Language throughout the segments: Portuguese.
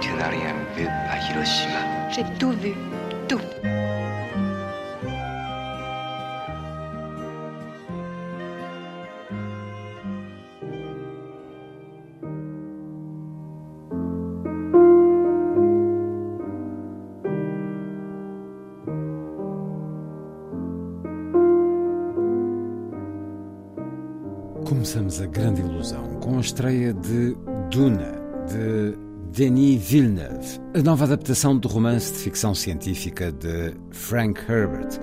Tu n'as rien vu à Hiroshima. J'ai tout vu, tout. Começamos a grande ilusão com a estreia de Duna, de Denis Villeneuve, a nova adaptação do romance de ficção científica de Frank Herbert.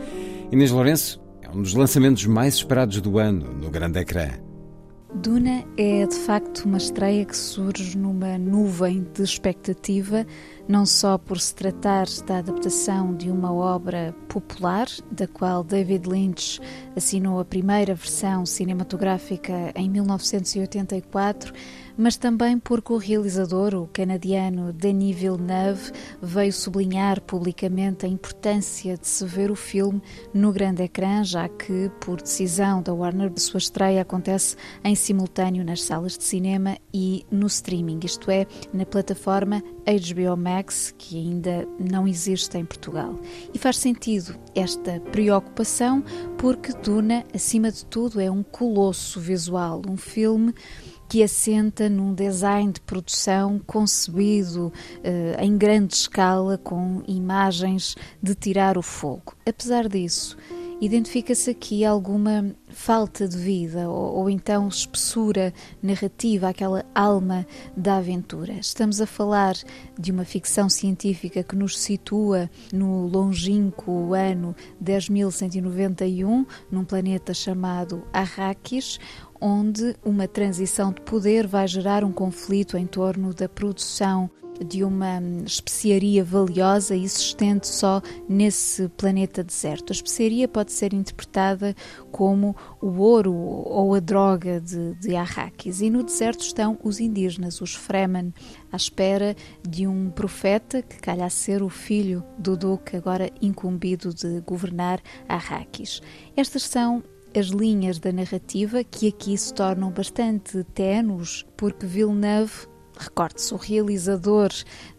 Inês Lourenço, é um dos lançamentos mais esperados do ano no grande ecrã. Duna é, de facto, uma estreia que surge numa nuvem de expectativa, não só por se tratar da adaptação de uma obra popular, da qual David Lynch assinou a primeira versão cinematográfica em 1984, mas também porque o realizador, o canadiano Denis Villeneuve, veio sublinhar publicamente a importância de se ver o filme no grande ecrã, já que, por decisão da Warner, sua estreia acontece em simultâneo nas salas de cinema e no streaming, isto é, na plataforma HBO Max, que ainda não existe em Portugal. E faz sentido esta preocupação porque Duna, acima de tudo, é um colosso visual, um filme que assenta num design de produção concebido em grande escala, com imagens de tirar o fogo. Apesar disso, identifica-se aqui alguma falta de vida ou então espessura narrativa, aquela alma da aventura. Estamos a falar de uma ficção científica que nos situa no longínquo ano 10.191, num planeta chamado Arrakis, onde uma transição de poder vai gerar um conflito em torno da produção de uma especiaria valiosa e se estende só nesse planeta deserto. A especiaria pode ser interpretada como o ouro ou a droga de Arrakis. E no deserto estão os indígenas, os Fremen, à espera de um profeta que calha a ser o filho do DOC, agora incumbido de governar Arrakis. Estas são as linhas da narrativa que aqui se tornam bastante ténues, porque Villeneuve, recorde-se, o realizador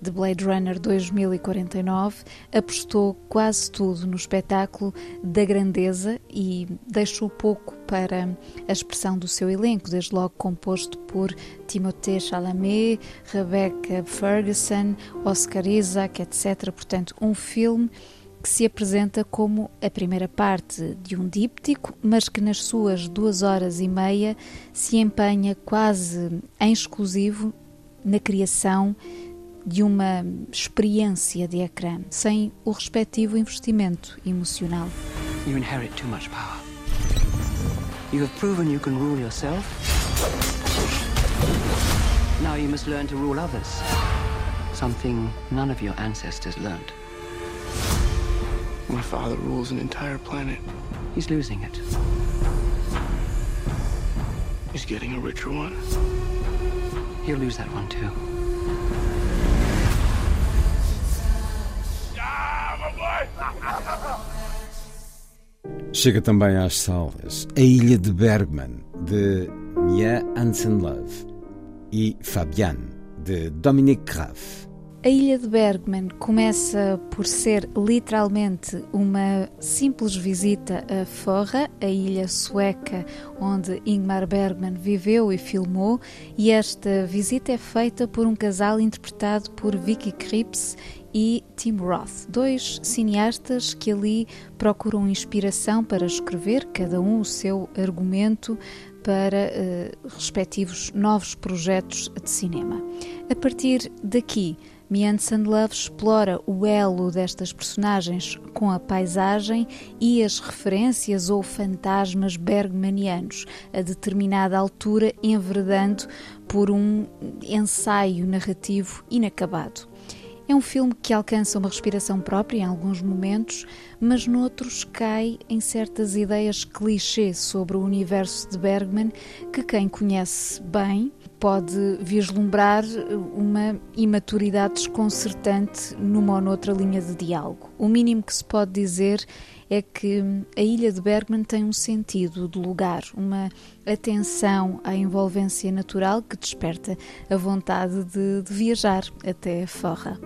de Blade Runner 2049, apostou quase tudo no espetáculo da grandeza e deixou pouco para a expressão do seu elenco, desde logo composto por Timothée Chalamet, Rebecca Ferguson, Oscar Isaac, etc. Portanto, um filme que se apresenta como a primeira parte de um díptico, mas que nas suas 2 horas e meia se empenha quase em exclusivo na criação de uma experiência de ecrã, sem o respectivo investimento emocional. You inherit too much power. You have proven you can rule yourself. Now you must learn to rule others. Something none of your ancestors learned. My father rules an entire planet. He's losing it. He's getting a richer one. He'll lose that one too. Chega também às salas A Ilha de Bergman, de Mia Hansen-Løve, e Fabienne, de Dominik Graf. A Ilha de Bergman começa por ser literalmente uma simples visita a Forra, a ilha sueca onde Ingmar Bergman viveu e filmou, e esta visita é feita por um casal interpretado por Vicky Krieps e Tim Roth, 2 cineastas que ali procuram inspiração para escrever, cada um o seu argumento, para respectivos novos projetos de cinema. A partir daqui, Mia Hansen-Løve explora o elo destas personagens com a paisagem e as referências ou fantasmas bergmanianos, a determinada altura enveredando por um ensaio narrativo inacabado. É um filme que alcança uma respiração própria em alguns momentos, mas noutros cai em certas ideias clichê sobre o universo de Bergman que quem conhece bem pode vislumbrar uma imaturidade desconcertante numa ou noutra linha de diálogo. O mínimo que se pode dizer é que a Ilha de Bergman tem um sentido de lugar, uma atenção à envolvência natural que desperta a vontade de viajar até Forra.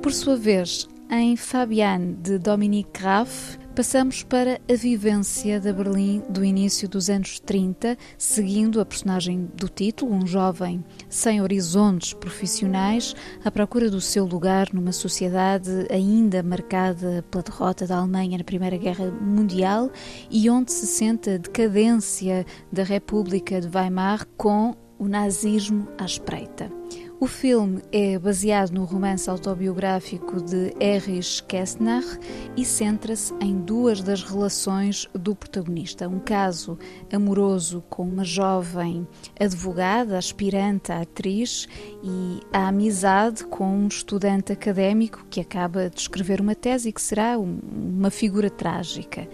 Por sua vez, em Fabienne, de Dominik Graf, passamos para a vivência da Berlim do início dos anos 30, seguindo a personagem do título, um jovem sem horizontes profissionais, à procura do seu lugar numa sociedade ainda marcada pela derrota da Alemanha na Primeira Guerra Mundial e onde se sente a decadência da República de Weimar com o nazismo à espreita. O filme é baseado no romance autobiográfico de Erich Kästner e centra-se em duas das relações do protagonista. Um caso amoroso com uma jovem advogada, aspirante à atriz, e a amizade com um estudante académico que acaba de escrever uma tese e que será uma figura trágica.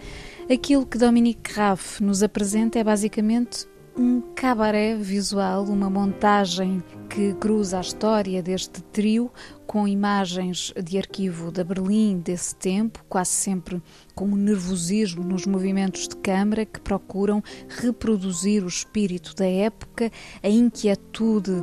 Aquilo que Dominik Graf nos apresenta é basicamente um cabaré visual, uma montagem que cruza a história deste trio com imagens de arquivo da Berlim desse tempo, quase sempre com um nervosismo nos movimentos de câmara que procuram reproduzir o espírito da época, a inquietude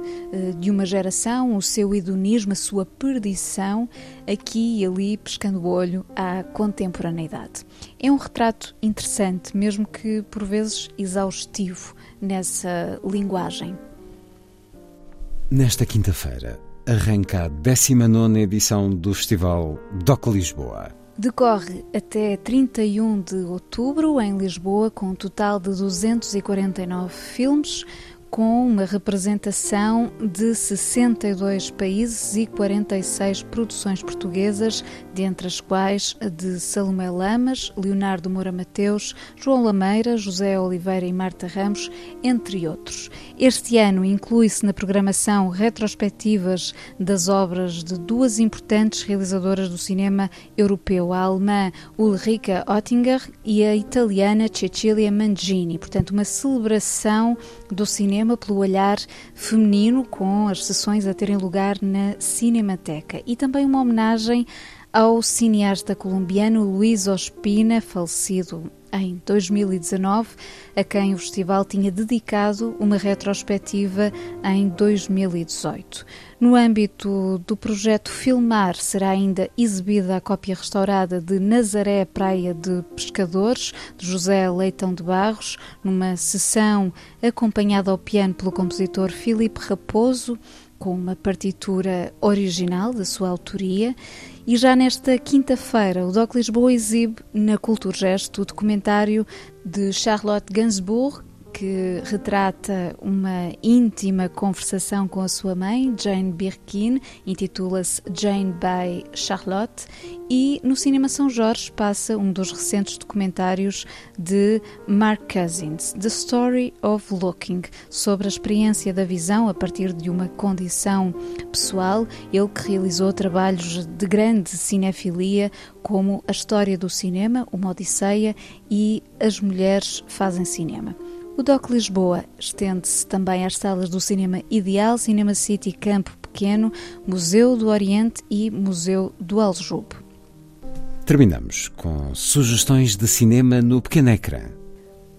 de uma geração, o seu hedonismo, a sua perdição, aqui e ali pescando o olho à contemporaneidade. É um retrato interessante, mesmo que por vezes exaustivo, nessa linguagem. Nesta quinta-feira arranca a 19ª edição do Festival DOC Lisboa. Decorre até 31 de outubro em Lisboa, com um total de 249 filmes, com uma representação de 62 países e 46 produções portuguesas, dentre as quais a de Salomé Lamas, Leonardo Moura Mateus, João Lameira, José Oliveira e Marta Ramos, entre outros. Este ano inclui-se na programação retrospectivas das obras de duas importantes realizadoras do cinema europeu, a alemã Ulrike Ottinger e a italiana Cecilia Mangini. Portanto, uma celebração do cinema pelo olhar feminino, com as sessões a terem lugar na Cinemateca, e também uma homenagem ao cineasta colombiano Luís Ospina, falecido em 2019, a quem o festival tinha dedicado uma retrospectiva em 2018. No âmbito do projeto Filmar, será ainda exibida a cópia restaurada de Nazaré Praia de Pescadores, de José Leitão de Barros, numa sessão acompanhada ao piano pelo compositor Filipe Raposo, com uma partitura original da sua autoria. E já nesta quinta-feira, o DOC Lisboa exibe na Culturgesto o documentário de Charlotte Gainsbourg, que retrata uma íntima conversação com a sua mãe, Jane Birkin, intitula-se Jane by Charlotte, e no Cinema São Jorge passa um dos recentes documentários de Mark Cousins, The Story of Looking, sobre a experiência da visão a partir de uma condição pessoal, ele que realizou trabalhos de grande cinefilia, como A História do Cinema, Uma Odisseia e As Mulheres Fazem Cinema. O DOC Lisboa estende-se também às salas do Cinema Ideal, Cinema City Campo Pequeno, Museu do Oriente e Museu do Aljube. Terminamos com sugestões de cinema no pequeno ecrã.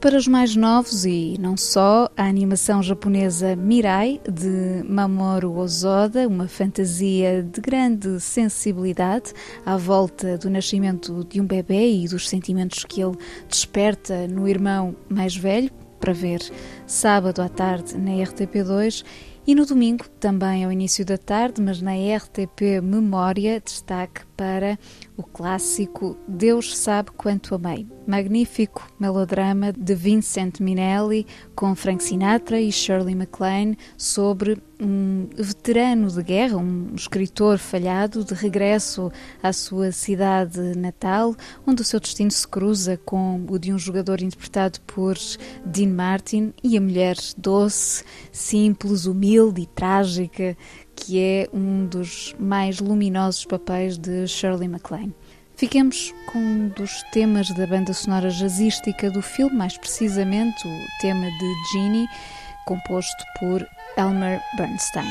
Para os mais novos e não só, a animação japonesa Mirai, de Mamoru Hosoda, uma fantasia de grande sensibilidade à volta do nascimento de um bebê e dos sentimentos que ele desperta no irmão mais velho, para ver sábado à tarde na RTP2 e no domingo também ao início da tarde, mas na RTP Memória, destaque para o clássico Deus Sabe Quanto Amei, magnífico melodrama de Vincent Minnelli com Frank Sinatra e Shirley MacLaine sobre um veterano de guerra, um escritor falhado de regresso à sua cidade natal, onde o seu destino se cruza com o de um jogador interpretado por Dean Martin e a mulher doce, simples, humilde e trágica, que é um dos mais luminosos papéis de Shirley MacLaine. Ficamos com um dos temas da banda sonora jazzística do filme, mais precisamente o tema de Ginny, composto por Elmer Bernstein.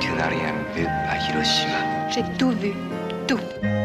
Je n'ai rien vu à Hiroshima. J'ai tout vu, tout.